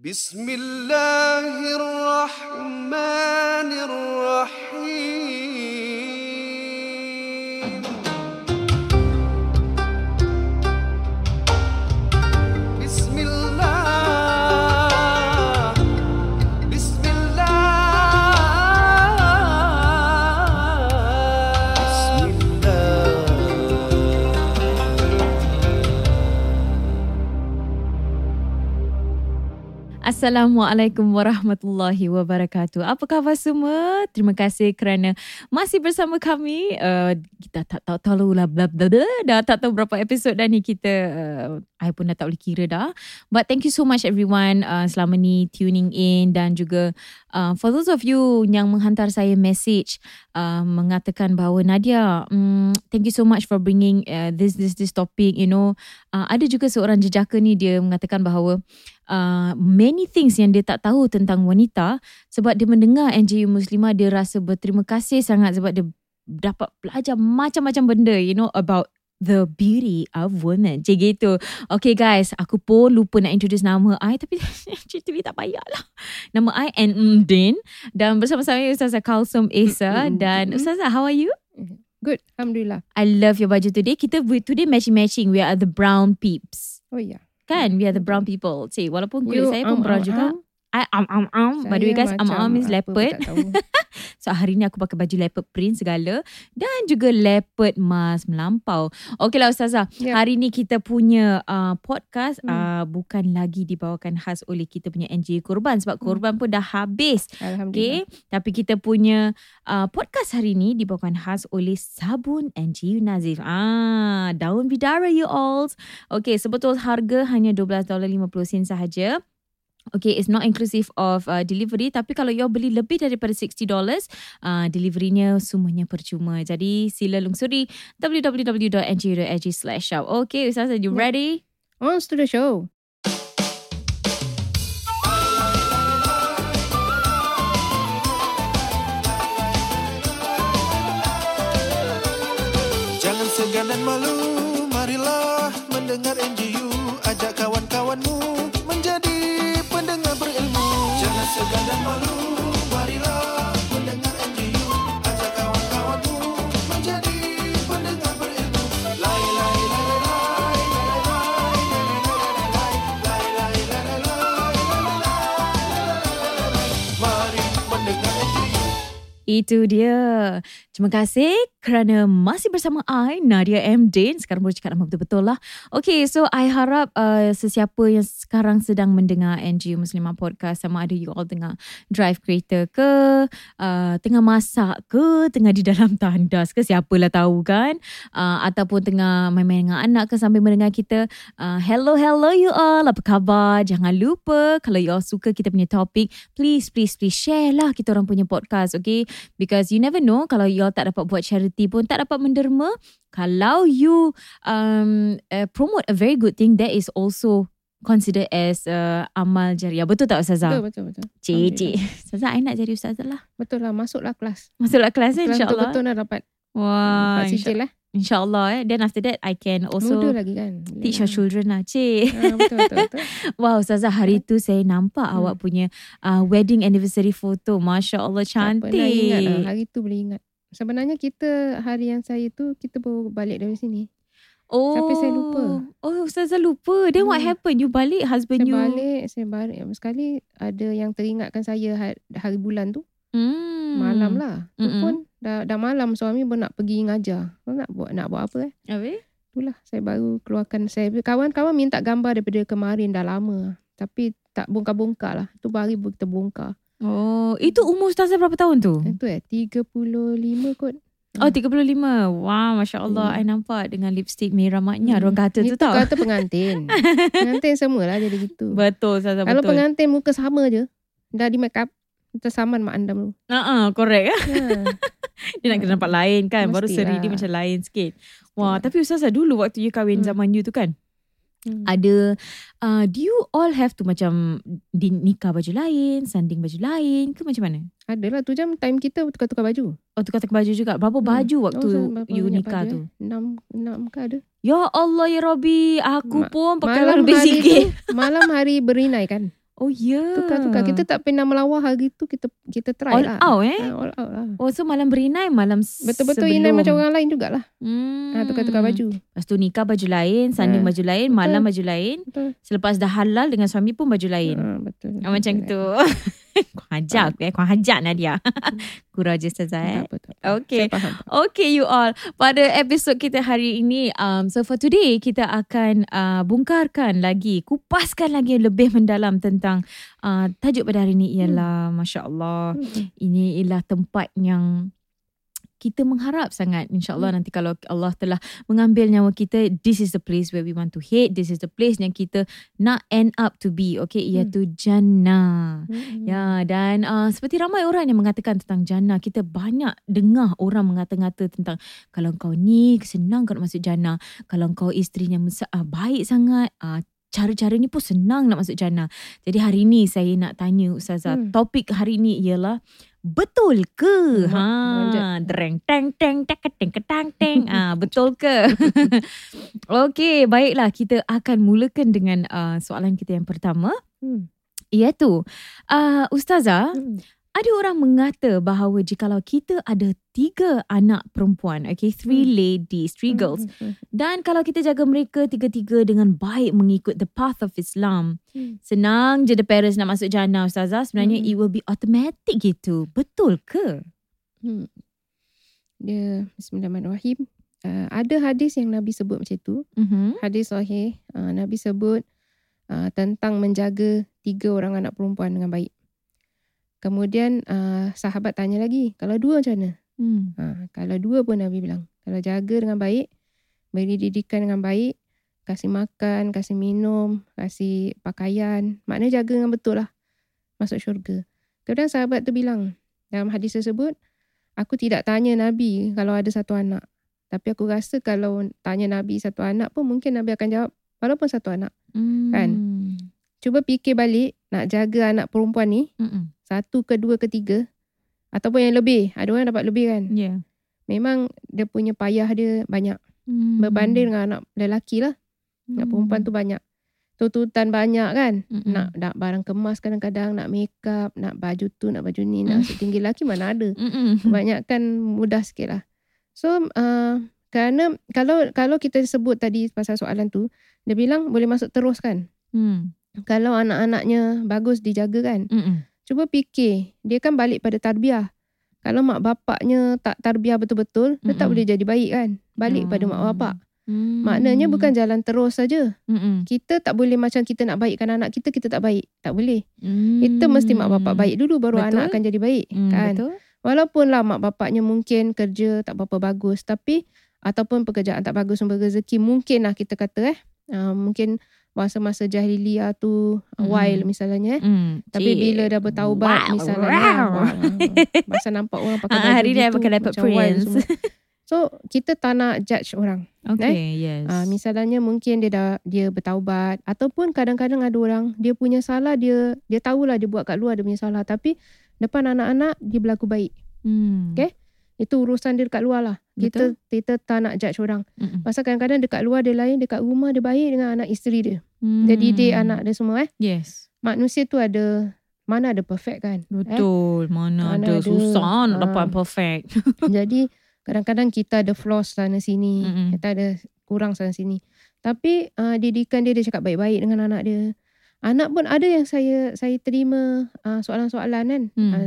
Bismillahirrahmanirrahim. Assalamualaikum warahmatullahi wabarakatuh. Apa khabar semua? Terima kasih kerana masih bersama kami. Kita tak tahu-tahulah dah tak tahu berapa episod dah ni kita. I pun dah tak boleh kira dah. But thank you so much everyone selama ni tuning in dan juga for those of you yang menghantar saya message mengatakan bahawa Nadia, thank you so much for bringing this topic, you know. Ada juga seorang jejaka ni dia mengatakan bahawa many things yang dia tak tahu tentang wanita. Sebab dia mendengar NJU Muslimah, dia rasa berterima kasih sangat sebab dia dapat belajar macam-macam benda, you know, about the beauty of women. Macam gitu. Okay guys, aku pun lupa nak introduce nama I, tapi cerita ni tak payahlah. Nama I N.M. Dain. Dan bersama saya Ustazah Kalsom Esa. Dan Ustazah, how are you? Good, Alhamdulillah. I love your baju today. Kita today matching-matching. We are the brown peeps. Oh yeah, kan, we are the brown people. See, walaupun kulit saya pun brown juga. I by the way guys, is leopard. So hari ni aku pakai baju leopard print segala dan juga leopard mask melampau. Okeylah Ustazah, hari ni kita punya podcast bukan lagi dibawakan khas oleh kita punya NJU Qurban sebab Qurban pun dah habis. Alhamdulillah. Okay? Tapi kita punya podcast hari ni dibawakan khas oleh sabun NJU Nadhif. Ah, daun bidara you all. Okay, sebetul harga hanya $12.50 sahaja. Okay, it's not inclusive of delivery. Tapi kalau you beli lebih daripada $60, deliverynya semuanya percuma. Jadi sila lungsuri www.nju.sg/shop. Okay, Ustazah, you ready? On to the show. Jangan segan dan malu, marilah mendengar NJU. Ajak kawan-kawanmu segan dan malu, marilah mendengar NJU. Ajak kawan-kawanmu menjadi pendengar berilmu. Lai lai lai lai lai lai lai. Mari mendengar NJU. Itu dia. Terima kasih kerana masih bersama I, Nadia M. Dain. Sekarang boleh cakap nama betul-betul lah. Okay, so I harap sesiapa yang sekarang sedang mendengar NJU Muslimah Podcast, sama ada you all tengah drive kereta ke, tengah masak ke, tengah di dalam tandas ke, siapalah tahu kan, ataupun tengah main-main dengan anak ke sambil mendengar kita. Hello you all, apa khabar? Jangan lupa kalau you all suka kita punya topik, please share lah kita orang punya podcast, okay? Because you never know, kalau you all tak dapat buat charity pun tak dapat menderma, kalau you promote a very good thing, that is also considered as amal jariah. Betul tak Ustazah? Betul. Cik. Ustazah, I nak jadi Ustazah lah. Betul lah, masuklah kelas insyaAllah. Betul nak dapat. Wah, sijil lah. InsyaAllah. Then after that, I can also teach your children lah, cik. Betul. Wow, Ustazah, hari tu saya nampak awak punya wedding anniversary photo. Masya Allah, cantik. Tak ingat lah. Hari tu boleh ingat. Sebenarnya kita, hari yang saya tu, kita baru balik dari sini. Oh. Sampai saya lupa. Oh, Ustazah lupa. Then what happened? You balik, husband saya you? Saya balik. Sekali ada yang teringatkan saya hari bulan tu. Malam lah. Tu pun dah malam, suami pun nak pergi ngajar. Nak buat apa eh? Habis? Itulah, saya baru keluarkan. Saya kawan-kawan minta gambar daripada kemarin, dah lama. Tapi tak bongkar-bongkar lah. Itu baru kita bongkar. Oh, itu umur Ustazah berapa tahun tu? Itu 35 kot. Oh, 35. Wah, Masya Allah. I nampak dengan lipstick merah maknya. Orang kata itu tu tau. Itu kata pengantin. Pengantin semualah jadi gitu. Betul, Ustazah, betul. Kalau pengantin muka sama je, dah di make up, kita saman mak anda dulu. Correct lah. Yeah. Dia nak kena nampak lain kan. Mesti baru seri dia macam lain sikit. Wah, tapi Ustazah dulu waktu you kahwin zaman you tu kan, ada do you all have to macam nikah baju lain, sanding baju lain ke macam mana? Adalah tu jam time kita tukar-tukar baju. Oh, tukar-tukar baju juga. Berapa baju waktu you nikah tu? 6 ke ada. Ya Allah ya Rabbi, aku pun pakai lebih sikit. Malam hari berinai kan. Oh iya. Yeah. Tukar-tukar. Kita tak pernah melawah hari tu, kita try all lah. All out eh? All out lah. Oh, so malam berinai, malam betul-betul sebelum. Inai macam orang lain jugalah. Tukar-tukar baju. Lepas tu nikah baju lain, sanding baju lain, betul. Malam baju lain. Betul. Selepas dah halal dengan suami pun baju lain. Betul. Oh, betul macam tu. Kau hajar Nadia. Kurang je Ustazah. Okay. Okay you all. Pada episod kita hari ini, so for today kita akan bongkarkan lagi, kupaskan lagi lebih mendalam tentang tajuk pada hari ini ialah Masya Allah, ini ialah tempat yang kita mengharap sangat. InsyaAllah nanti kalau Allah telah mengambil nyawa kita, this is the place where we want to head. This is the place yang kita nak end up to be. Okay, iaitu Jannah. Ya, dan seperti ramai orang yang mengatakan tentang Jannah. Kita banyak dengar orang mengata-ngata tentang, kalau kau ni, senang kau nak masuk Jannah. Kalau kau isterinya baik sangat, cara-cara ni pun senang nak masuk Jannah. Jadi hari ni saya nak tanya Ustazah, topik hari ni ialah betul ke? Betul ke? Okey, baiklah, kita akan mulakan dengan soalan kita yang pertama. Iaitu Ustazah, ada orang mengata bahawa jikalau kita ada 3 anak perempuan, okay, 3 ladies, 3 girls, dan kalau kita jaga mereka 3-3 dengan baik mengikut the path of Islam, senang je the parents nak masuk Jannah, Ustazah. Sebenarnya it will be automatic gitu. Betul ke? Dia, bismillahirrahmanirrahim, ada hadis yang Nabi sebut macam tu. Hadis sahih, Nabi sebut tentang menjaga 3 orang anak perempuan dengan baik. Kemudian sahabat tanya lagi, kalau 2 macam mana? Kalau 2 pun Nabi bilang, kalau jaga dengan baik, beri didikan dengan baik, kasih makan, kasih minum, kasih pakaian, maknanya jaga dengan betul lah, masuk syurga. Kemudian sahabat tu bilang, dalam hadis tersebut, aku tidak tanya Nabi kalau ada 1 anak. Tapi aku rasa kalau tanya Nabi 1 anak pun, mungkin Nabi akan jawab walaupun 1 anak. Kan? Cuba fikir balik, nak jaga anak perempuan ni, 1 ke 2 ke 3, ataupun yang lebih. Ada orang dapat lebih kan. Yeah. Memang dia punya payah dia banyak. Berbanding dengan anak lelaki lah. Anak perempuan tu banyak. Tuntutan banyak kan. Nak barang kemas kadang-kadang, nak make up, nak baju tu, nak baju ni, nak setinggi lelaki mana ada. Kebanyakan mudah sikit lah. So, kerana kalau kita sebut tadi pasal soalan tu, dia bilang boleh masuk terus kan. Kalau anak-anaknya bagus dijaga kan. Cuba fikir, dia kan balik pada tarbiyah. Kalau mak bapaknya tak tarbiyah betul-betul, dia tak boleh jadi baik kan. Balik pada mak bapak. Maknanya bukan jalan terus saja. Kita tak boleh macam kita nak baikkan anak kita, kita tak baik. Tak boleh. Kita mesti mak bapak baik dulu, baru betul? Anak akan jadi baik kan. Betul. Walaupun lah mak bapaknya mungkin kerja tak berapa bagus, tapi ataupun pekerjaan tak bagus, sumber rezeki mungkin lah kita kata mungkin masa-masa jahiliyah tu wild misalnya tapi bila dah bertaubat misalnya masa nampak orang pakai baju gitu, pakai leopard print. So kita tak nak judge orang. Misalnya mungkin dia bertaubat, ataupun kadang-kadang ada orang dia punya salah, dia tahulah dia buat kat luar dia punya salah, tapi depan anak-anak dia berlaku baik. Okay? Itu urusan dia dekat luar lah. Betul. Kita tak nak judge orang. Pasal kadang-kadang dekat luar dia lain, dekat rumah dia baik dengan anak isteri dia. Jadi dia anak dia semua Yes. Manusia tu ada, mana ada perfect kan. Betul. Mana ada susah nak dapat perfect. Jadi kadang-kadang kita ada flaws sana sini. Kita ada kurang sana sini. Tapi didikan dia cakap baik-baik dengan anak dia. Anak pun ada yang saya terima soalan-soalan kan.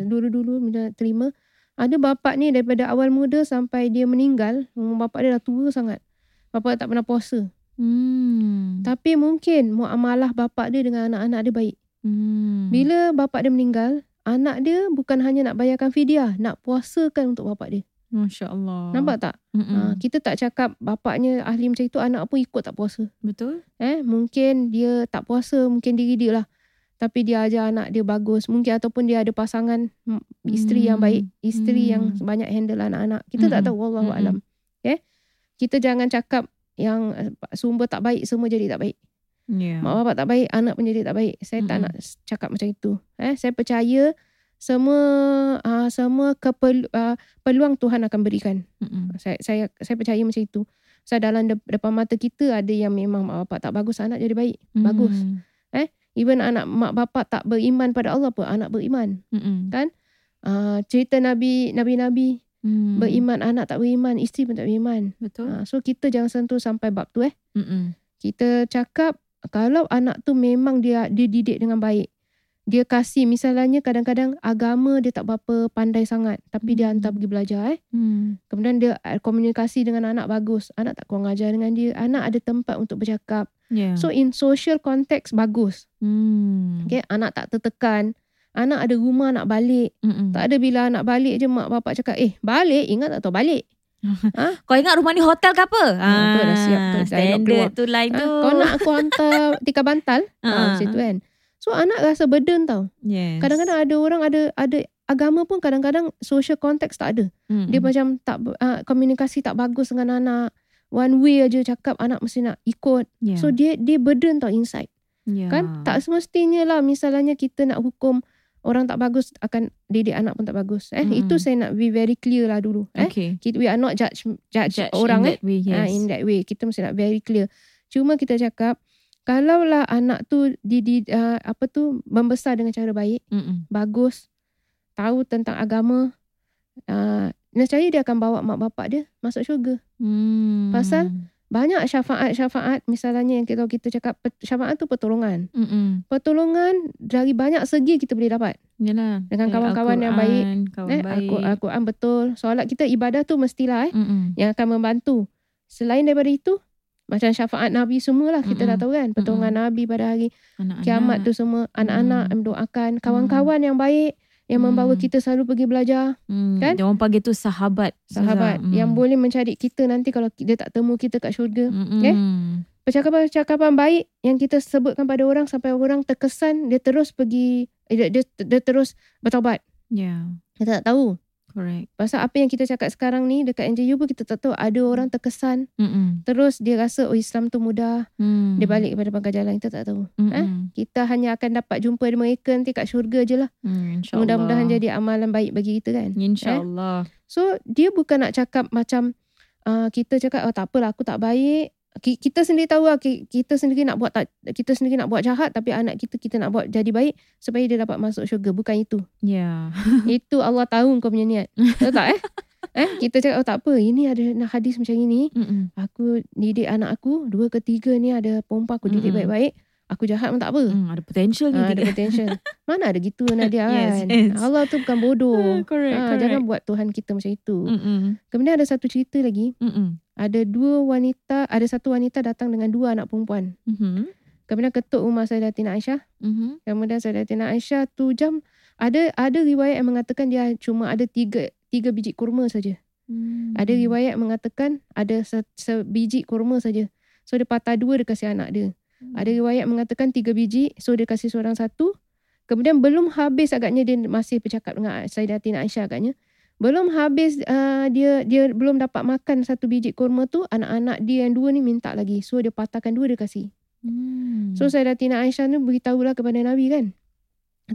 Dulu-dulu bila terima, ada bapak ni daripada awal muda sampai dia meninggal, umur bapak dia dah tua sangat. Bapak tak pernah puasa. Tapi mungkin muamalah bapak dia dengan anak-anak dia baik. Bila bapak dia meninggal, anak dia bukan hanya nak bayarkan fidyah, nak puasakan untuk bapak dia. Masya Allah. Nampak tak? Kita tak cakap bapaknya ahli macam itu, anak pun ikut tak puasa. Betul. Mungkin dia tak puasa, mungkin diri dia lah. Tapi dia ajar anak dia bagus. Mungkin ataupun dia ada pasangan isteri yang baik. Isteri yang banyak handle anak-anak. Kita tak tahu. Wallahualam. Okay? Kita jangan cakap yang sumber tak baik, semua jadi tak baik. Yeah. Mak bapak tak baik, anak pun jadi tak baik. Saya tak nak cakap macam itu. Saya percaya semua peluang Tuhan akan berikan. Saya percaya macam itu. Sebab dalam depan mata kita ada yang memang mak bapak tak bagus, anak jadi baik. Bagus. Even anak mak bapak tak beriman pada Allah pun anak beriman. Mm-mm. Kan? Cerita Nabi-Nabi beriman, anak tak beriman, isteri pun tak beriman. Betul. So kita jangan sentuh sampai bab tu. Kita cakap kalau anak tu memang dia didik dengan baik. Dia kasih, misalnya kadang-kadang agama dia tak berapa pandai sangat, tapi dia hantar pergi belajar. Kemudian dia komunikasi dengan anak bagus, anak tak kurang ajar dengan dia, anak ada tempat untuk bercakap. Yeah. So in social context bagus. Okay, anak tak tertekan, anak ada rumah nak balik. Tak ada bila anak balik je mak bapak cakap, balik, ingat tak tahu balik. Kau ingat rumah ni hotel ke apa? Tu dah siap tu, standard tu line tu. Kau nak aku hantar tikar bantal? Macam tu kan. So anak rasa burden tau. Yes. Kadang-kadang ada orang ada agama pun kadang-kadang social context tak ada. Dia macam tak komunikasi tak bagus dengan anak. One way aja cakap, anak mesti nak ikut. Yeah. So dia burden tau inside. Yeah. Kan tak semestinya lah misalnya kita nak hukum orang tak bagus akan didik anak pun tak bagus. Itu saya nak be very clear lah dulu. Okay. We are not judge orang in that way. Yes. In that way kita mesti nak very clear. Cuma kita cakap kalaulah anak tu membesar dengan cara baik, bagus, tahu tentang agama, nescaya dia akan bawa mak bapak dia masuk syurga. Pasal banyak syafaat misalnya yang kita cakap syafaat tu pertolongan. Pertolongan dari banyak segi kita boleh dapat. Yalah, dengan kawan-kawan yang baik, Al-Quran betul, solat kita, ibadah tu mestilah yang akan membantu. Selain daripada itu macam syafaat Nabi semualah kita dah tahu kan, pertolongan Nabi pada hari anak-anak, kiamat tu semua, anak-anak mendoakan, kawan-kawan yang baik yang membawa kita selalu pergi belajar, kan? Dia orang panggil tu sahabat yang boleh mencari kita nanti kalau dia tak temu kita kat syurga. Okay? Percakapan-percakapan baik yang kita sebutkan pada orang sampai orang terkesan dia terus pergi, dia terus bertaubat. Yeah. Kita tak tahu. Correct. Pasal apa yang kita cakap sekarang ni dekat NJU pun kita tak tahu ada orang terkesan. Terus dia rasa Islam tu mudah. Dia balik kepada pangkal jalan, kita tak tahu. Kita hanya akan dapat jumpa mereka nanti kat syurga je lah. Mudah-mudahan jadi amalan baik bagi kita kan. InsyaAllah. So dia bukan nak cakap macam kita cakap tak apalah aku tak baik. Kita sendiri tahu lah, kita sendiri nak buat jahat tapi anak kita nak buat jadi baik supaya dia dapat masuk syurga. Bukan itu. Ya. Yeah. Itu Allah tahu kau punya niat. Tahu tak? Kita cakap tak apa, ini ada hadis macam ini. Aku didik anak aku 2 ke 3 ni ada pompa, aku didik baik-baik. Aku jahat pun tak apa. Ada potential ni. Ada potential. Mana ada gitu Nadia kan. Yes. Allah tu bukan bodoh. Correct. Jangan buat Tuhan kita macam itu. Kemudian ada satu cerita lagi. Ada satu wanita datang dengan 2 anak perempuan. Kemudian ketuk rumah Sayyidatina Aisyah. Kemudian Sayyidatina Aisyah tu jam ada riwayat yang mengatakan dia cuma ada 3 biji kurma saja. Ada riwayat mengatakan ada sebiji kurma saja. So dia patah 2 dia kasih anak dia. Ada riwayat mengatakan 3 biji, so dia kasih seorang 1. Kemudian belum habis agaknya dia masih bercakap dengan Sayyidatina Aisyah agaknya. Belum habis dia belum dapat makan 1 biji kurma tu, anak-anak dia yang 2 ni minta lagi. So dia patahkan 2 dia kasih. So Sayyidatina Aisyah ni beritahulah kepada Nabi kan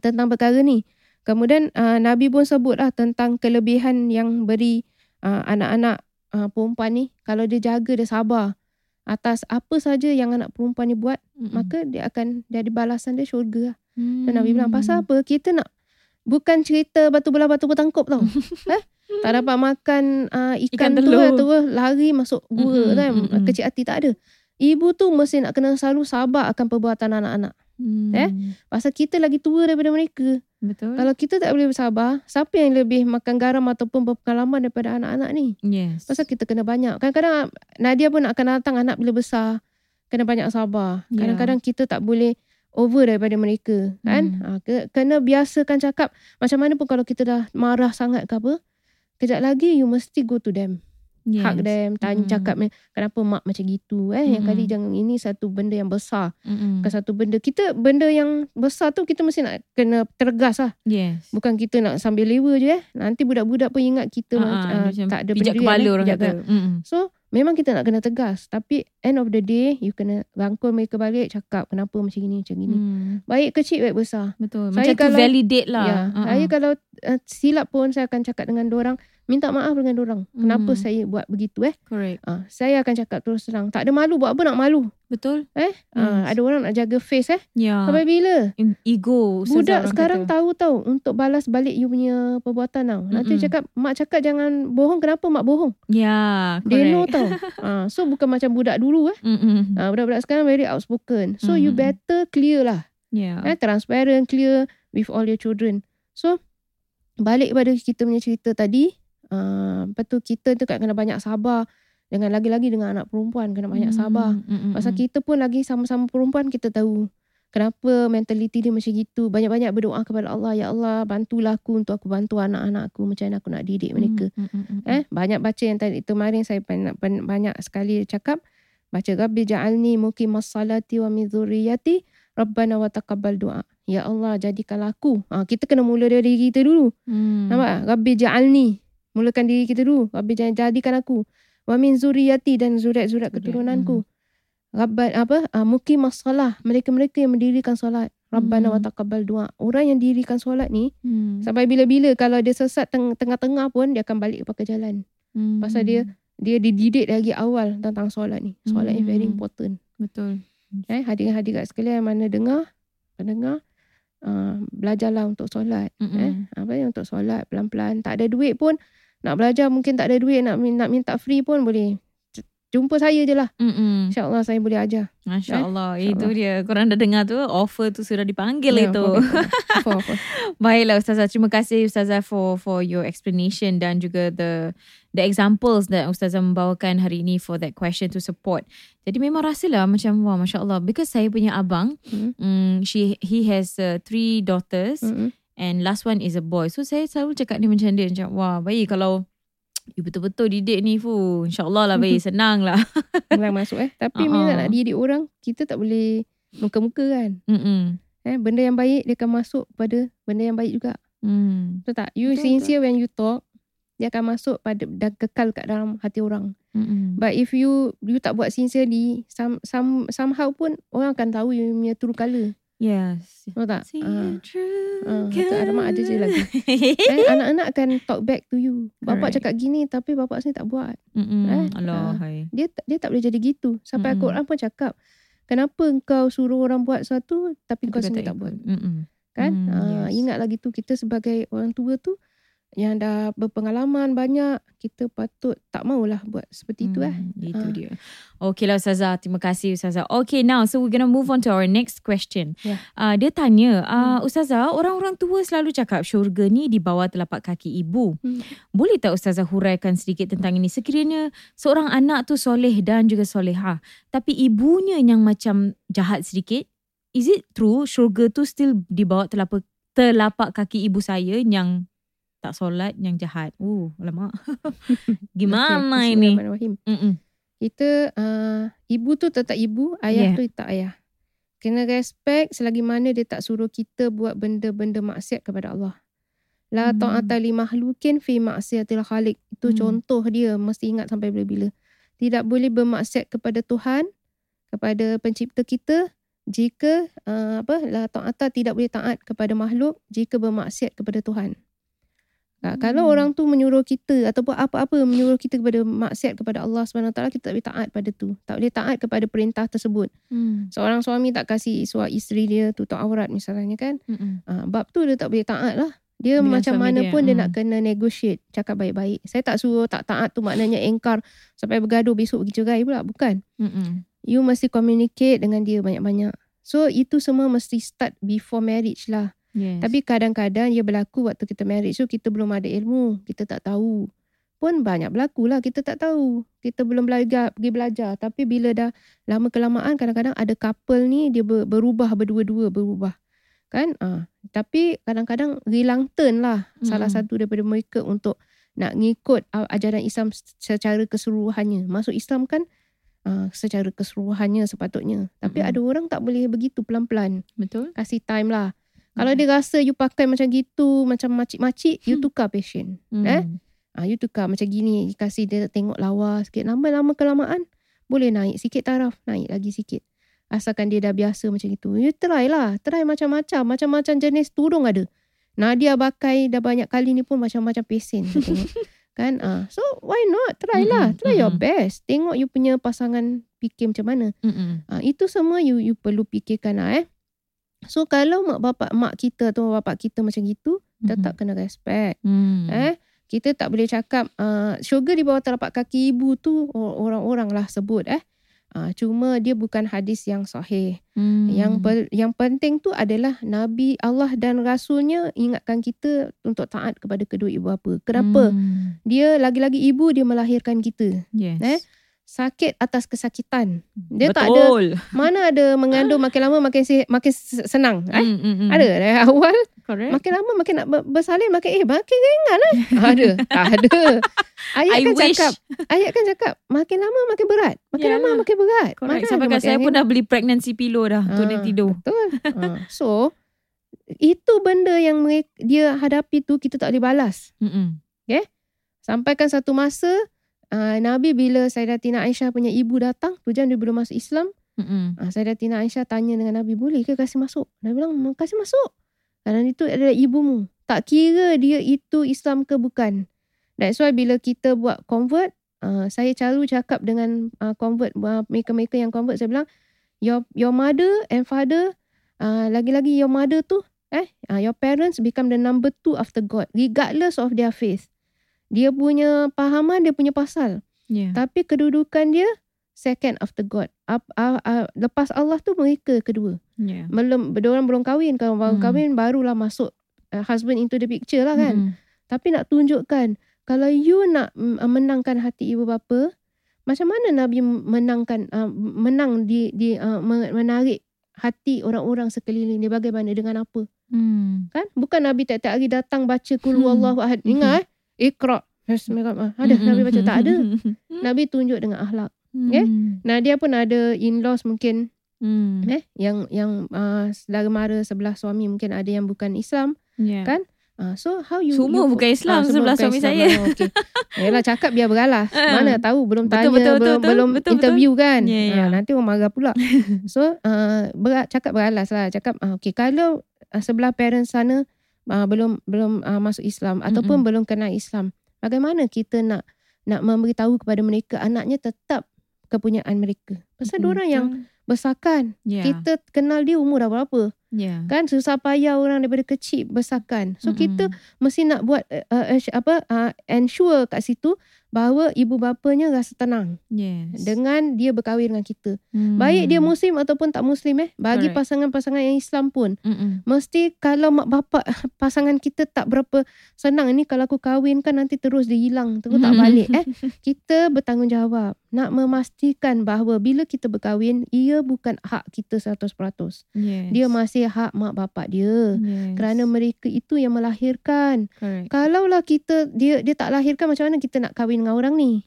tentang perkara ni. Kemudian Nabi pun sebutlah tentang kelebihan yang beri anak-anak perempuan ni. Kalau dia jaga, dia sabar atas apa saja yang anak perempuan ni buat, maka dia akan jadi balasan dia syurga. So Nabi bilang pasal apa? Kita nak bukan cerita batu belah batu bertangkup tau. Tak dapat makan ikan telur tu lari masuk gua kan. Kecil hati tak ada. Ibu tu mesti nak kena selalu sabar akan perbuatan anak-anak. Pasal kita lagi tua daripada mereka. Betul. Kalau kita tak boleh bersabar, siapa yang lebih makan garam ataupun berpengalaman daripada anak-anak ni? Yes. Pasal kita kena banyak. Kadang-kadang Nadia pun akan datang anak bila besar kena banyak sabar. Kadang-kadang kita tak boleh over daripada mereka kan. Kena biasakan cakap macam mana pun kalau kita dah marah sangat ke apa, kejap lagi you mesti go to them. Yes. Hug them, tanya, cakap kenapa mak macam gitu yang kali jangan, ini satu benda yang besar. Bukan satu benda kita, benda yang besar tu kita mesti nak kena tergas lah. Yes. Bukan kita nak sambil lewa je nanti budak-budak pun ingat kita tak ada pendirian, kepala orang kata. So memang kita nak kena tegas, tapi end of the day you kena rangkul mereka balik, cakap kenapa macam gini. Baik kecil baik besar. Betul. Macam tu validate lah. Saya kalau silap pun saya akan cakap dengan dorang, minta maaf dengan dorang. Kenapa saya buat begitu Correct. Saya akan cakap terus terang, tak ada malu, buat apa nak malu? Betul. Ada orang nak jaga face sampai bila? Ego. Budak sekarang kata. tahu untuk balas balik you punya perbuatan tau. Nanti cakap, mak cakap jangan bohong, kenapa mak bohong? Ya, correct. They know tau. So bukan macam budak dulu budak-budak sekarang very outspoken. So you better clear lah. Transparent, clear with all your children. So balik pada kita punya cerita tadi, lepas tu kita tu kena banyak sabar. Dengan lagi-lagi dengan anak perempuan kena banyak sabar. Pasal kita pun lagi sama-sama perempuan, kita tahu kenapa mentaliti dia macam gitu. Banyak-banyak berdoa kepada Allah, ya Allah bantulah aku untuk aku bantu anak-anak aku, macam mana aku nak didik mereka. Banyak baca yang tadi kemarin saya banyak sekali cakap, baca Rabbi ja'alni muqimas salati wa min dzurriyyati Rabbana wa taqabbal du'a. Ya Allah jadikanlah aku. Kita kena mula dari diri kita dulu. Nampak tak? Rabbi ja'alni. Mulakan diri kita dulu. Rabbi jadikan aku. Wa min zuriyati, dan zuriat-zuriat keturunanku. Rabbana muqimas solah. Mereka-mereka yang mendirikan solat. Rabbana wa taqabbal du'a. Orang yang dirikan solat ni sampai bila-bila, kalau dia sesat tengah-tengah pun dia akan balik pakai jalan. Pasal dia dididik lagi awal tentang solat ni. Solat ni very important. Betul. Hadirin-hadirat sekalian mana dengar, belajarlah untuk solat. Untuk solat pelan-pelan. Tak ada duit pun nak belajar, mungkin tak ada duit nak minta free pun boleh. Jumpa saya je lah. InsyaAllah saya boleh ajar. Masya-Allah. Itu dia. Korang dah dengar tu, offer tu sudah dipanggil itu. Offer. Baiklah Ustazah, terima kasih Ustazah for your explanation dan juga the examples that Ustazah membawakan hari ini for that question to support. Jadi memang rasalah macam wah masya-Allah, because saya punya abang he has 3 daughters and last one is a boy. So saya selalu cakap dia macam wah baik kalau you betul-betul didik ni Fu. InsyaAllah lah baik. Senang lah. Senang masuk Tapi bila nak didik orang, kita tak boleh muka-muka kan. Benda yang baik dia akan masuk pada benda yang baik juga. Betul tak? You betul, sincere betul. When you talk, dia akan masuk pada, dah kekal kat dalam hati orang. But if you tak buat sincerely, somehow pun orang akan tahu you punya true colour. Yes. Tahu tak? Ada je lagi. Anak-anak akan talk back to you. Bapak cakap gini tapi bapak sini tak buat. Dia tak boleh jadi gitu. Sampai Al-Quran pun cakap, kenapa engkau suruh orang buat sesuatu tapi kau sendiri tak buat? Kan? Ingat lagi tu, kita sebagai orang tua tu yang dah berpengalaman banyak, kita patut tak maulah buat seperti itu Itu dia. Okay lah Ustazah, terima kasih Ustazah. Okay, now so we're gonna move on to our next question. Dia tanya, Ustazah, orang-orang tua selalu cakap syurga ni di bawah telapak kaki ibu. Boleh tak Ustazah huraikan sedikit tentang ini? Sekiranya seorang anak tu soleh dan juga solehah, tapi ibunya yang macam jahat sedikit, is it true syurga tu still di bawah telapak kaki ibu saya yang tak solat, yang jahat? Alamak. Gimana ini? Kita ibu tu tetap ibu, ayah tu tak ayah. Kena respect selagi mana dia tak suruh kita buat benda-benda maksiat kepada Allah. La ta'ata li makhlukin fi maksiatil khaliq. Itu contoh dia, mesti ingat sampai bila-bila. Tidak boleh bermaksiat kepada Tuhan, kepada pencipta kita, jika la ta'ata, tidak boleh taat kepada makhluk jika bermaksiat kepada Tuhan. Kalau orang tu menyuruh kita ataupun apa-apa menyuruh kita kepada maksiat kepada Allah SWT, kita tak boleh taat pada tu. Tak boleh taat kepada perintah tersebut. Seorang suami tak kasih isteri dia tutup aurat misalnya kan. Bab tu dia tak boleh taat lah. Dia macam mana pun dia nak kena negotiate, cakap baik-baik. Saya tak suruh tak taat tu maknanya engkar sampai bergaduh, besok pergi cerai pula. Bukan. You mesti communicate dengan dia banyak-banyak. So itu semua mesti start before marriage lah. Yes. Tapi kadang-kadang ia berlaku waktu kita marriage tu, kita belum ada ilmu, kita tak tahu. Pun banyak berlaku lah, kita tak tahu, kita belum pergi belajar. Tapi bila dah lama kelamaan, kadang-kadang ada couple ni dia berubah, berdua-dua. Kan? Tapi kadang-kadang reluctant lah salah satu daripada mereka untuk nak ngikut ajaran Islam secara keseluruhannya. Masuk Islam kan secara keseluruhannya sepatutnya. Tapi ada orang tak boleh begitu, pelan-pelan. Betul. Kasih time lah. Kalau dia rasa you pakai macam gitu, macam makcik-makcik, you tukar passion. You tukar macam gini, kasih dia tengok lawa sikit. Lama-lama kelamaan, boleh naik sikit taraf, naik lagi sikit. Asalkan dia dah biasa macam itu. You try lah, try macam-macam jenis tudung ada. Nadia pakai dah banyak kali ni pun macam-macam pesen. Kan? So why not? Try lah. Try your best. Tengok you punya pasangan fikir macam mana. Itu semua you perlu fikirkan lah. So kalau mak kita atau bapak kita macam gitu, tetap kena respect. Kita tak boleh cakap syurga di bawah telapak kaki ibu tu orang-orang lah sebut. Cuma dia bukan hadis yang sahih. Yang penting tu adalah Nabi Allah dan Rasulnya ingatkan kita untuk taat kepada kedua ibu bapa. Kenapa? Dia lagi-lagi ibu dia melahirkan kita. Yes. Sakit atas kesakitan. Dia tak ada mana ada mengandung makin lama makin senang. Ada dari awal. Correct. Makin lama makin nak bersalin makin ringan lah. Ada. Tak ada. Ayat kan cakap makin lama makin berat. Makin lama makin berat. Sampai kat saya pun dah beli pregnancy pillow dah untuk dia tidur. Betul. So itu benda yang dia hadapi tu kita tak boleh balas. Okay? Sampaikan satu masa Nabi bila Sayyidatina Aisyah punya ibu datang, tu jam dia belum masuk Islam. Sayyidatina Aisyah tanya dengan Nabi, boleh ke kasih masuk? Nabi bilang, kasih masuk. Kerana itu adalah ibumu. Tak kira dia itu Islam ke bukan. That's why bila kita buat convert, saya selalu cakap dengan convert, mereka-mereka yang convert, saya bilang, your mother and father, lagi-lagi your mother tu, your parents become the number 2 after God, regardless of their faith. Dia punya pahaman, dia punya pasal. Yeah. Tapi kedudukan dia second after God. Lepas Allah tu mereka kedua. Yeah. Belum kahwin. Kalau baru kahwin barulah masuk husband into the picture lah kan. Tapi nak tunjukkan kalau you nak menangkan hati ibu bapa, macam mana Nabi menarik hati orang-orang sekeliling dia bagaimana dengan apa? Kan? Bukan Nabi tiap-tiap hari datang baca kul huwallahu ahad. Ingat Iqra. Ada Nabi baca tak ada. Nabi tunjuk dengan akhlak. Okay? Nadia pun ada in-laws mungkin yang saudara mara sebelah suami mungkin ada yang bukan Islam. Yeah. Kan? So how you semua bukan Islam sebelah suami Islam, saya. Okay. Yalah cakap biar beralas. Mana tahu belum tanya belum interview betul. Kan. Yeah, yeah. Nanti orang marah pula. So cakap beralas lah. Cakap okay kalau sebelah parents sana belum masuk Islam ataupun belum kenal Islam. Bagaimana kita nak memberitahu kepada mereka anaknya tetap kepunyaan mereka. Pasal diorang yang besarkan. Yeah. Kita kenal dia umur dah berapa. Yeah. Kan susah payah orang daripada kecil besarkan. So kita mesti nak buat ensure kat situ bahawa ibu bapanya rasa tenang. Yes. Dengan dia berkahwin dengan kita. Baik dia muslim ataupun tak muslim bagi correct. Pasangan-pasangan yang Islam pun mesti kalau mak bapak pasangan kita tak berapa senang ni kalau aku kahwin kan nanti terus dia hilang terus tak balik kita bertanggungjawab nak memastikan bahawa bila kita berkahwin ia bukan hak kita 100%. Yes. Dia masih hak mak bapak dia. Yes. Kerana mereka itu yang melahirkan. Correct. Kalaulah kita dia tak lahirkan macam mana kita nak kahwin dengan orang ni.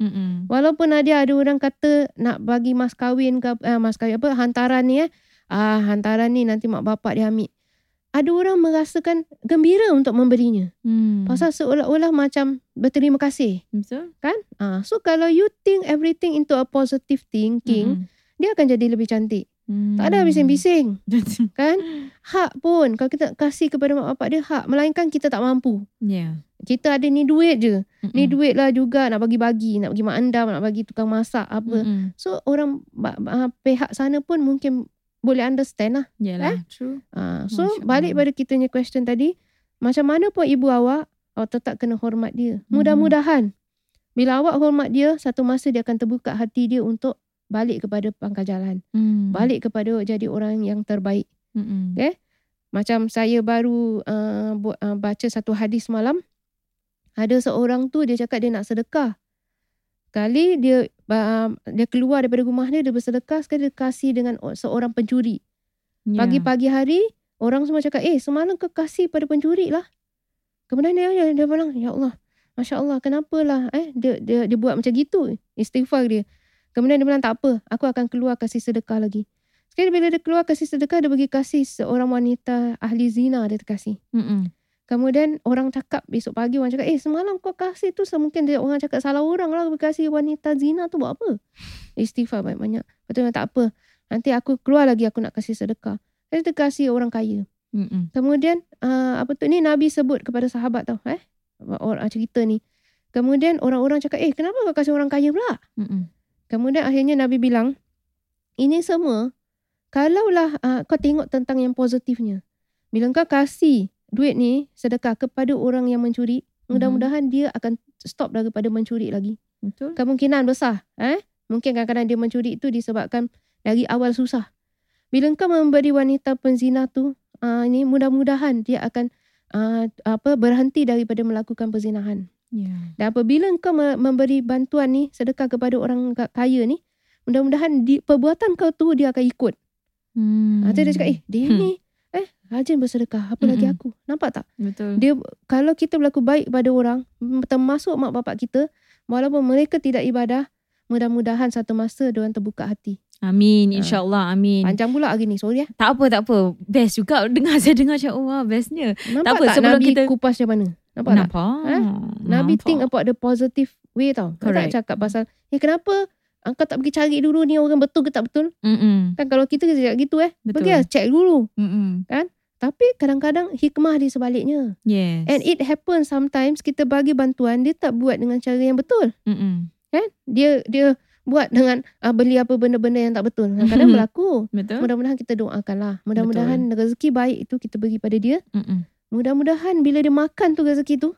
Walaupun ada orang kata nak bagi mas kahwin ke hantaran ni hantaran ni nanti mak bapak dia ambil. Ada orang merasakan gembira untuk memberinya. Pasal seolah-olah macam berterima kasih. Betul. Kan? So kalau you think everything into a positive thinking, dia akan jadi lebih cantik. Tak ada bising-bising. Kan? Hak pun kalau kita kasih kepada mak bapak dia hak melainkan kita tak mampu. Yeah. Kita ada ni duit je. Ni duit lah juga nak bagi-bagi. Nak bagi mak andam, nak bagi tukang masak, apa. So, orang pihak sana pun mungkin boleh understand lah. Yalah, true. So, balik pada kitanya question tadi. Macam mana pun ibu awak, awak tetap kena hormat dia. Mudah-mudahan, bila awak hormat dia, satu masa dia akan terbuka hati dia untuk balik kepada pangkal jalan. Balik kepada jadi orang yang terbaik. Okay? Macam saya baru baca satu hadis malam. Ada seorang tu dia cakap dia nak sedekah. Kali dia keluar daripada rumah dia bersedekah. Sekali dia kasih dengan seorang pencuri. Yeah. Pagi-pagi hari orang semua cakap semalam kau kasih pada pencuri lah. Kemudian dia bilang ya Allah, Masya Allah kenapalah dia buat macam gitu. Istighfar dia. Kemudian dia bilang tak apa, aku akan keluar kasih sedekah lagi. Sekali bila dia keluar kasih sedekah dia bagi kasih seorang wanita ahli zina dia terkasih. Kemudian orang cakap besok pagi orang cakap semalam kau kasih tu mungkin dia orang cakap salah orang lah kasih wanita zina tu buat apa? Istighfar banyak-banyak. Betul tak apa. Nanti aku keluar lagi aku nak kasih sedekah. Dia kasih orang kaya. Kemudian ini Nabi sebut kepada sahabat tau, cerita ni. Kemudian orang-orang cakap, kenapa kau kasih orang kaya pula? Kemudian akhirnya Nabi bilang, ini semua, kalaulah kau tengok tentang yang positifnya. Bila kau kasih duit ni, sedekah kepada orang yang mencuri, mudah-mudahan dia akan stop daripada mencuri lagi. Betul. Kemungkinan besar. Mungkin kadang-kadang dia mencuri itu disebabkan dari awal susah. Bila kau memberi wanita penzina tu, ini mudah-mudahan dia akan berhenti daripada melakukan perzinahan. Yeah. Dan apabila kau memberi bantuan ni, sedekah kepada orang kaya ni, mudah-mudahan perbuatan kau tu dia akan ikut. Jadi dia cakap, dia ni rajin bersedekah, apa lagi aku. Nampak tak? Betul. Dia, kalau kita berlaku baik pada orang, termasuk mak bapak kita, walaupun mereka tidak ibadah, mudah-mudahan satu masa diorang terbuka hati. Amin, insyaAllah, amin. Panjang pula hari ni, sorry Tak apa. Best juga, saya dengar macam, wah, bestnya. Nampak tak Nabi kita... kupas macam mana? Nampak tak? Nabi think about the positive way tau. Correct. Tak cakap pasal, kenapa kau tak pergi cari dulu ni orang betul ke tak betul? Kan kalau kita gitu betul. Pergi check dulu. Kan? Tapi kadang-kadang hikmah di sebaliknya. Yes. And it happens sometimes, kita bagi bantuan, dia tak buat dengan cara yang betul. Kan? Dia buat dengan beli apa benda-benda yang tak betul. Kadang-kadang berlaku. Betul. Mudah-mudahan kita doakanlah. Mudah-mudahan betul. Rezeki baik itu kita bagi pada dia. Mudah-mudahan bila dia makan tu rezeki tu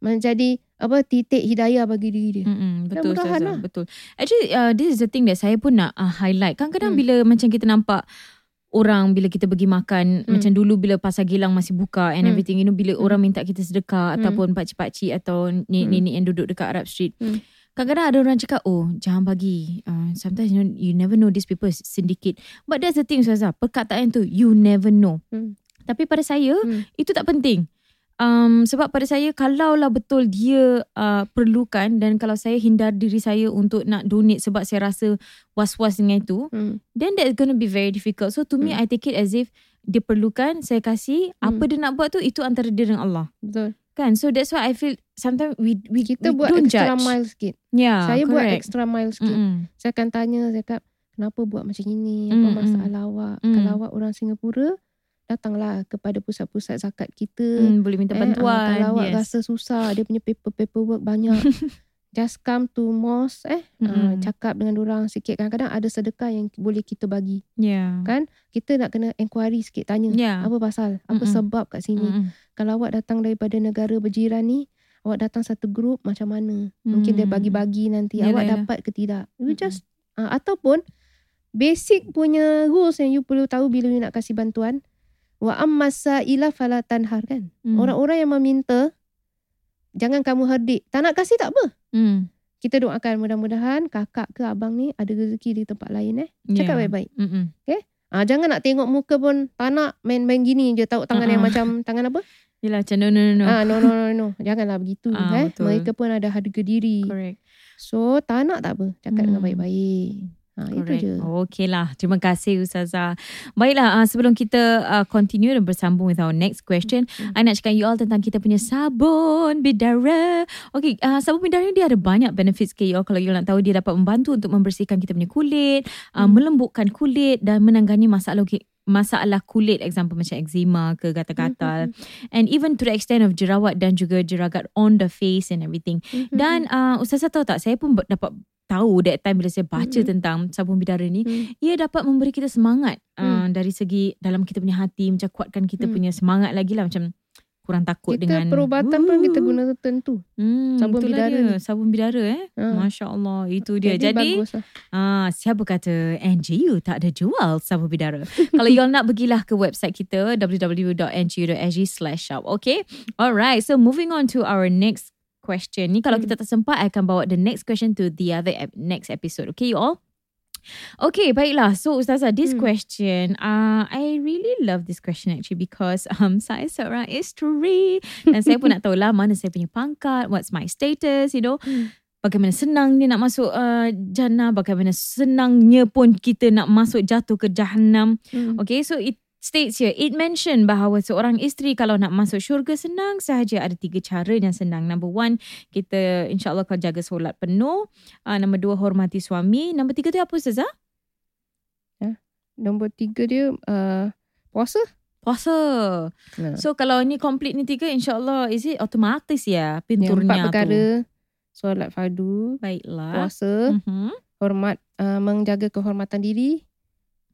menjadi titik hidayah bagi diri dia. Betul, mudah-mudahan lah. Betul. Actually this is the thing that saya pun nak highlight. Kadang-kadang bila macam kita nampak orang bila kita pergi makan, macam dulu bila pasar Geylang masih buka and everything, you know, bila orang minta kita sedekah ataupun pakcik-pakcik atau nenek-nenek yang duduk dekat Arab Street. Kadang-kadang ada orang cakap, jangan bagi. Sometimes you never know these people syndicate. But that's the thing, Ustazah. Perkataan tu, you never know. Tapi pada saya, itu tak penting. Sebab pada saya, kalaulah betul dia perlukan dan kalau saya hindar diri saya untuk nak donate sebab saya rasa was-was dengan itu, then that's going to be very difficult. So to me, I take it as if dia perlukan, saya kasih. Apa dia nak buat tu, itu antara dia dengan Allah. Betul. Kan, so that's why I feel sometimes we buat extra mile sikit. Yeah, saya correct. Buat extra mile sikit. Saya akan tanya, saya kata, kenapa buat macam ini? Apa masalah awak? Kalau awak orang Singapura, datanglah kepada pusat-pusat zakat kita. Boleh minta bantuan. Kalau awak rasa susah, dia punya paperwork banyak. Just come to mosque. Cakap dengan orang sikit. Kadang-kadang ada sedekah yang boleh kita bagi. Yeah. Kan? Kita nak kena inquiry sikit, tanya. Yeah. Apa pasal? Apa sebab kat sini? Kalau awak datang daripada negara berjiran ni, awak datang satu grup macam mana? Mungkin dia bagi-bagi nanti. Awak dapat ke tidak? You just ataupun basic punya rules yang you perlu tahu bila you nak kasih bantuan. Wa ammasa ila fala tanhar, kan? Orang-orang yang meminta, jangan kamu herdik. Tak nak kasih tak apa. Kita doakan mudah-mudahan kakak ke abang ni ada rezeki di tempat lain. Cakap baik-baik. Okay? Jangan nak tengok muka pun tak nak, main-main gini je, tahu tangan yang macam tangan apa? Yelah, macam no. No. Janganlah begitu. Mereka pun ada harga diri. Correct. So tak nak tak apa, cakap dengan baik-baik. Itu je. Okay lah, terima kasih Ustazah. Baiklah, sebelum kita continue dan bersambung with our next question, I nak cakap you all tentang kita punya sabun bidara. Okay, sabun bidara dia ada banyak benefits ke you all. Kalau you all nak tahu, dia dapat membantu untuk membersihkan kita punya kulit, melembutkan kulit dan menangani masalah kulit, example macam eczema ke gatal-gatal, and even to the extent of jerawat dan juga jeragat on the face and everything. Dan Ustazah tahu tak, saya pun dapat tahu that time bila saya baca tentang sabun bidara ni, ia dapat memberi kita semangat dari segi dalam kita punya hati, macam kuatkan kita punya semangat lagi lah, macam kurang takut kita dengan perubatan pun kita guna tertentu. Sabun bidara ni. Sabun bidara Masya Allah, itu dia. Jadi baguslah. Siapa kata NJU tak ada jual sabun bidara? Kalau you all nak, pergilah ke website kita www.nju.sg/shop. Okay, alright, so moving on to our next question ni. Kalau kita tak sempat, I akan bawa the next question to the other next episode. Okay, you all? Okay, baiklah. So Ustazah, this question, I really love this question actually because saya seorang isteri dan saya pun nak tahulah mana saya punya pangkat, what's my status, you know. Bagaimana senang dia nak masuk jannah, bagaimana senangnya pun kita nak masuk jatuh ke jahannam. Okay, so it states here, it mentioned bahawa seorang isteri kalau nak masuk syurga senang sahaja. Ada 3 cara yang senang. Number 1, kita insyaAllah kalau jaga solat penuh. Number 2, hormati suami. Number 3 tu apa, Ustazah? Number 3 dia puasa. puasa. Yeah. So kalau ni complete ni tiga, insyaAllah is it otomatis ya pinturnya tu. Yang 4 perkara, solat fardu, baiklah, puasa, hormat, menjaga kehormatan diri,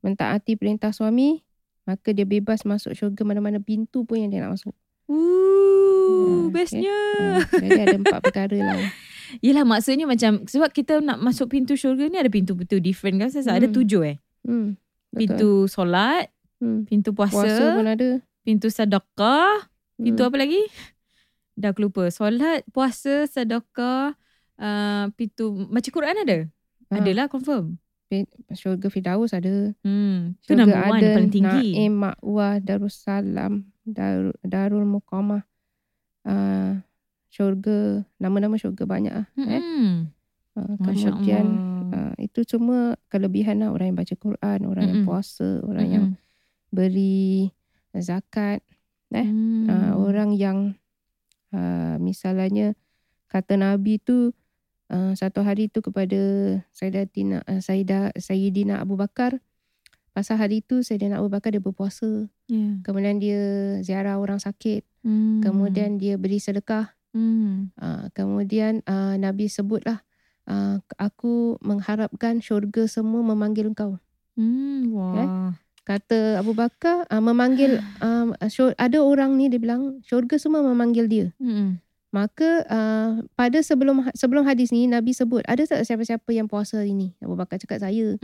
mentaati perintah suami, maka dia bebas masuk syurga mana-mana pintu pun yang dia nak masuk. Bestnya. Okay. Jadi ada 4 perkara lah. Yelah, maksudnya macam sebab kita nak masuk pintu syurga ni ada pintu-pintu different kan. Saya ada 7 pintu solat, pintu puasa pun ada, pintu sedekah, pintu apa lagi? Dah aku lupa. Solat, puasa, sedekah, pintu macam Quran ada? Adalah confirm. Syurga Firdaus ada. Itu nombor 1 paling tinggi. Naim, Ma'wah, Darussalam, Darul Muqamah, syurga, nama-nama syurga banyak lah. Kemudian itu semua kelebihan lah orang yang baca Quran, orang yang puasa, orang yang beri zakat, orang yang misalnya kata Nabi tu, satu hari tu kepada Sayyidina Abu Bakar, pasal hari tu Sayyidina Abu Bakar dia berpuasa, kemudian dia ziarah orang sakit, kemudian dia beri sedekah, kemudian Nabi sebutlah, aku mengharapkan syurga semua memanggil engkau. Kata Abu Bakar, memanggil, ada orang ni dia bilang syurga semua memanggil dia. Maka pada sebelum hadis ni Nabi sebut, ada tak siapa-siapa yang puasa hari ni? Abu Bakar cakap saya.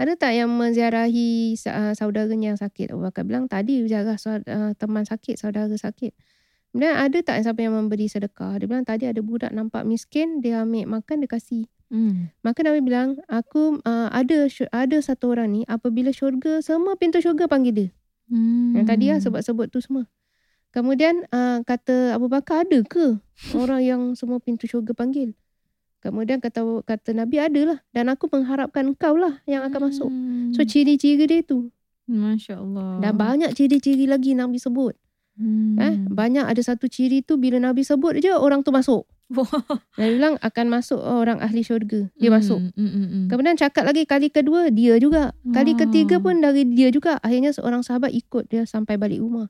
Ada tak yang menziarahi saudaranya yang sakit? Abu Bakar bilang tadi ziarah teman sakit, saudara sakit. Kemudian ada tak siapa yang memberi sedekah? Dia bilang tadi ada budak nampak miskin, dia ambil makan, dia kasih. Maka Nabi bilang aku ada satu orang ni apabila syurga, semua pintu syurga panggil dia. Yang tadi lah sebut-sebut tu semua. Kemudian kata Abu Bakar, ada ke orang yang semua pintu syurga panggil? Kemudian kata Nabi, adalah, dan aku mengharapkan engkau lah yang akan masuk. So ciri-ciri dia tu. Masya Allah. Dan banyak ciri-ciri lagi Nabi sebut. Banyak, ada satu ciri tu bila Nabi sebut je orang tu masuk. Nabi bilang akan masuk orang ahli syurga. Dia masuk. Kemudian cakap lagi kali kedua, dia juga. Kali ketiga pun dari dia juga. Akhirnya seorang sahabat ikut dia sampai balik rumah.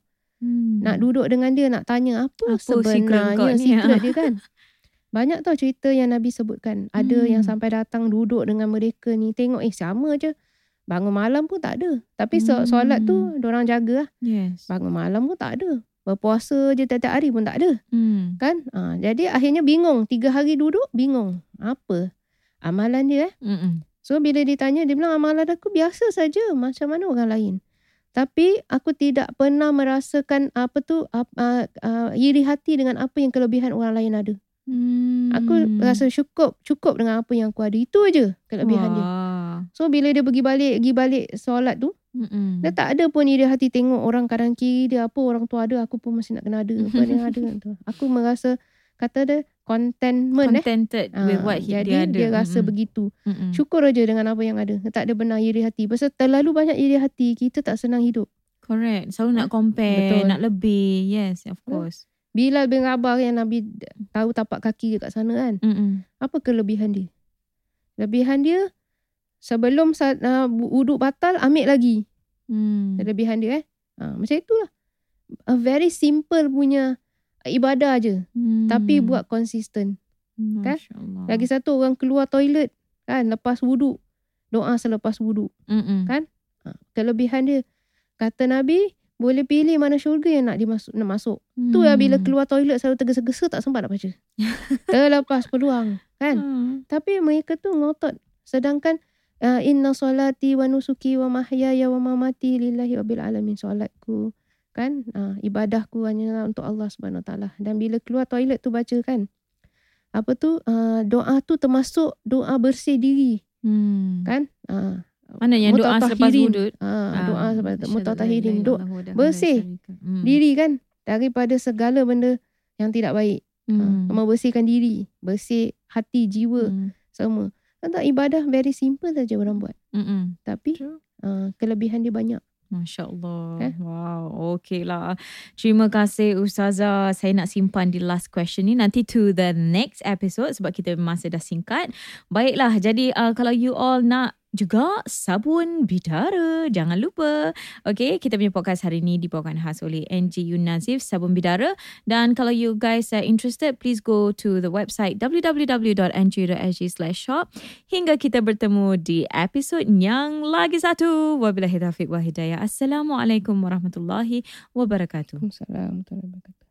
Nak duduk dengan dia, nak tanya apa sebenarnya secret dia kan. Banyak tau cerita yang Nabi sebutkan. Ada yang sampai datang duduk dengan mereka ni, tengok sama je, bangun malam pun tak ada. Tapi solat tu diorang jaga lah. Bangun malam pun tak ada, berpuasa je tiap-tiap hari pun tak ada. Kan? Jadi akhirnya bingung, 3 hari duduk bingung apa amalan dia. So bila ditanya, dia bilang amalan aku biasa saja macam mana orang lain, tapi aku tidak pernah merasakan iri hati dengan apa yang kelebihan orang lain ada. Aku rasa cukup dengan apa yang aku ada. Itu aja kelebihan dia. So bila dia pergi balik solat tu, dia tak ada pun iri hati tengok orang kanan kiri dia, apa orang tu ada aku pun masih nak kena ada, apa yang ada tu. Aku merasa, kata dia, contented with what he ada. Jadi dia rasa begitu. Syukur aja dengan apa yang ada. Tak ada benar iri hati. Pasal terlalu banyak iri hati, kita tak senang hidup. Correct. Selalu nak compare, betul, nak lebih. Yes, of course. Bilal bin Rabah yang Nabi tahu tapak kaki dia kat sana kan. Apa kelebihan dia? Kelebihan dia, sebelum wuduk batal, ambil lagi. Kelebihan dia macam itulah. A very simple punya ibadah je, tapi buat konsisten, kan? Lagi satu, orang keluar toilet kan, lepas wuduk, doa selepas wuduk, kan? Kelebihan dia, kata Nabi, boleh pilih mana syurga yang nak masuk. Tu lah bila keluar toilet selalu tergesa-gesa, tak sempat nak baca. Terlepas peluang kan. Tapi mereka tu ngotot. Sedangkan inna solati wa nusuki wa mahyaya wa mamati lillahi wabil alamin, solatku kan, ibadahku hanyalah untuk Allah SWT. Dan bila keluar toilet tu baca kan, apa tu, doa tu termasuk doa bersih diri, kan. Mana yang doa selepas wuduk, doa selepas mutatahirin, bersih diri kan, daripada segala benda yang tidak baik. Membersihkan diri, bersih hati, jiwa, semua. Kan, ibadah very simple saja orang buat, tapi kelebihan dia banyak. Masya Allah. Wow. Okay lah. Terima kasih Ustazah. Saya nak simpan di last question ni, nanti to the next episode, sebab kita masa dah singkat. Baiklah. Jadi kalau you all nak juga sabun bidara. Jangan lupa. Okay, kita punya podcast hari ini dibawakan khas oleh NJU Nadhif, sabun bidara. Dan kalau you guys are interested, please go to the website www.nju.sg/shop. Hingga kita bertemu di episod yang lagi satu. Wabillahi taufiq wa hidayah. Assalamualaikum warahmatullahi wabarakatuh. Assalamualaikum warahmatullahi wabarakatuh.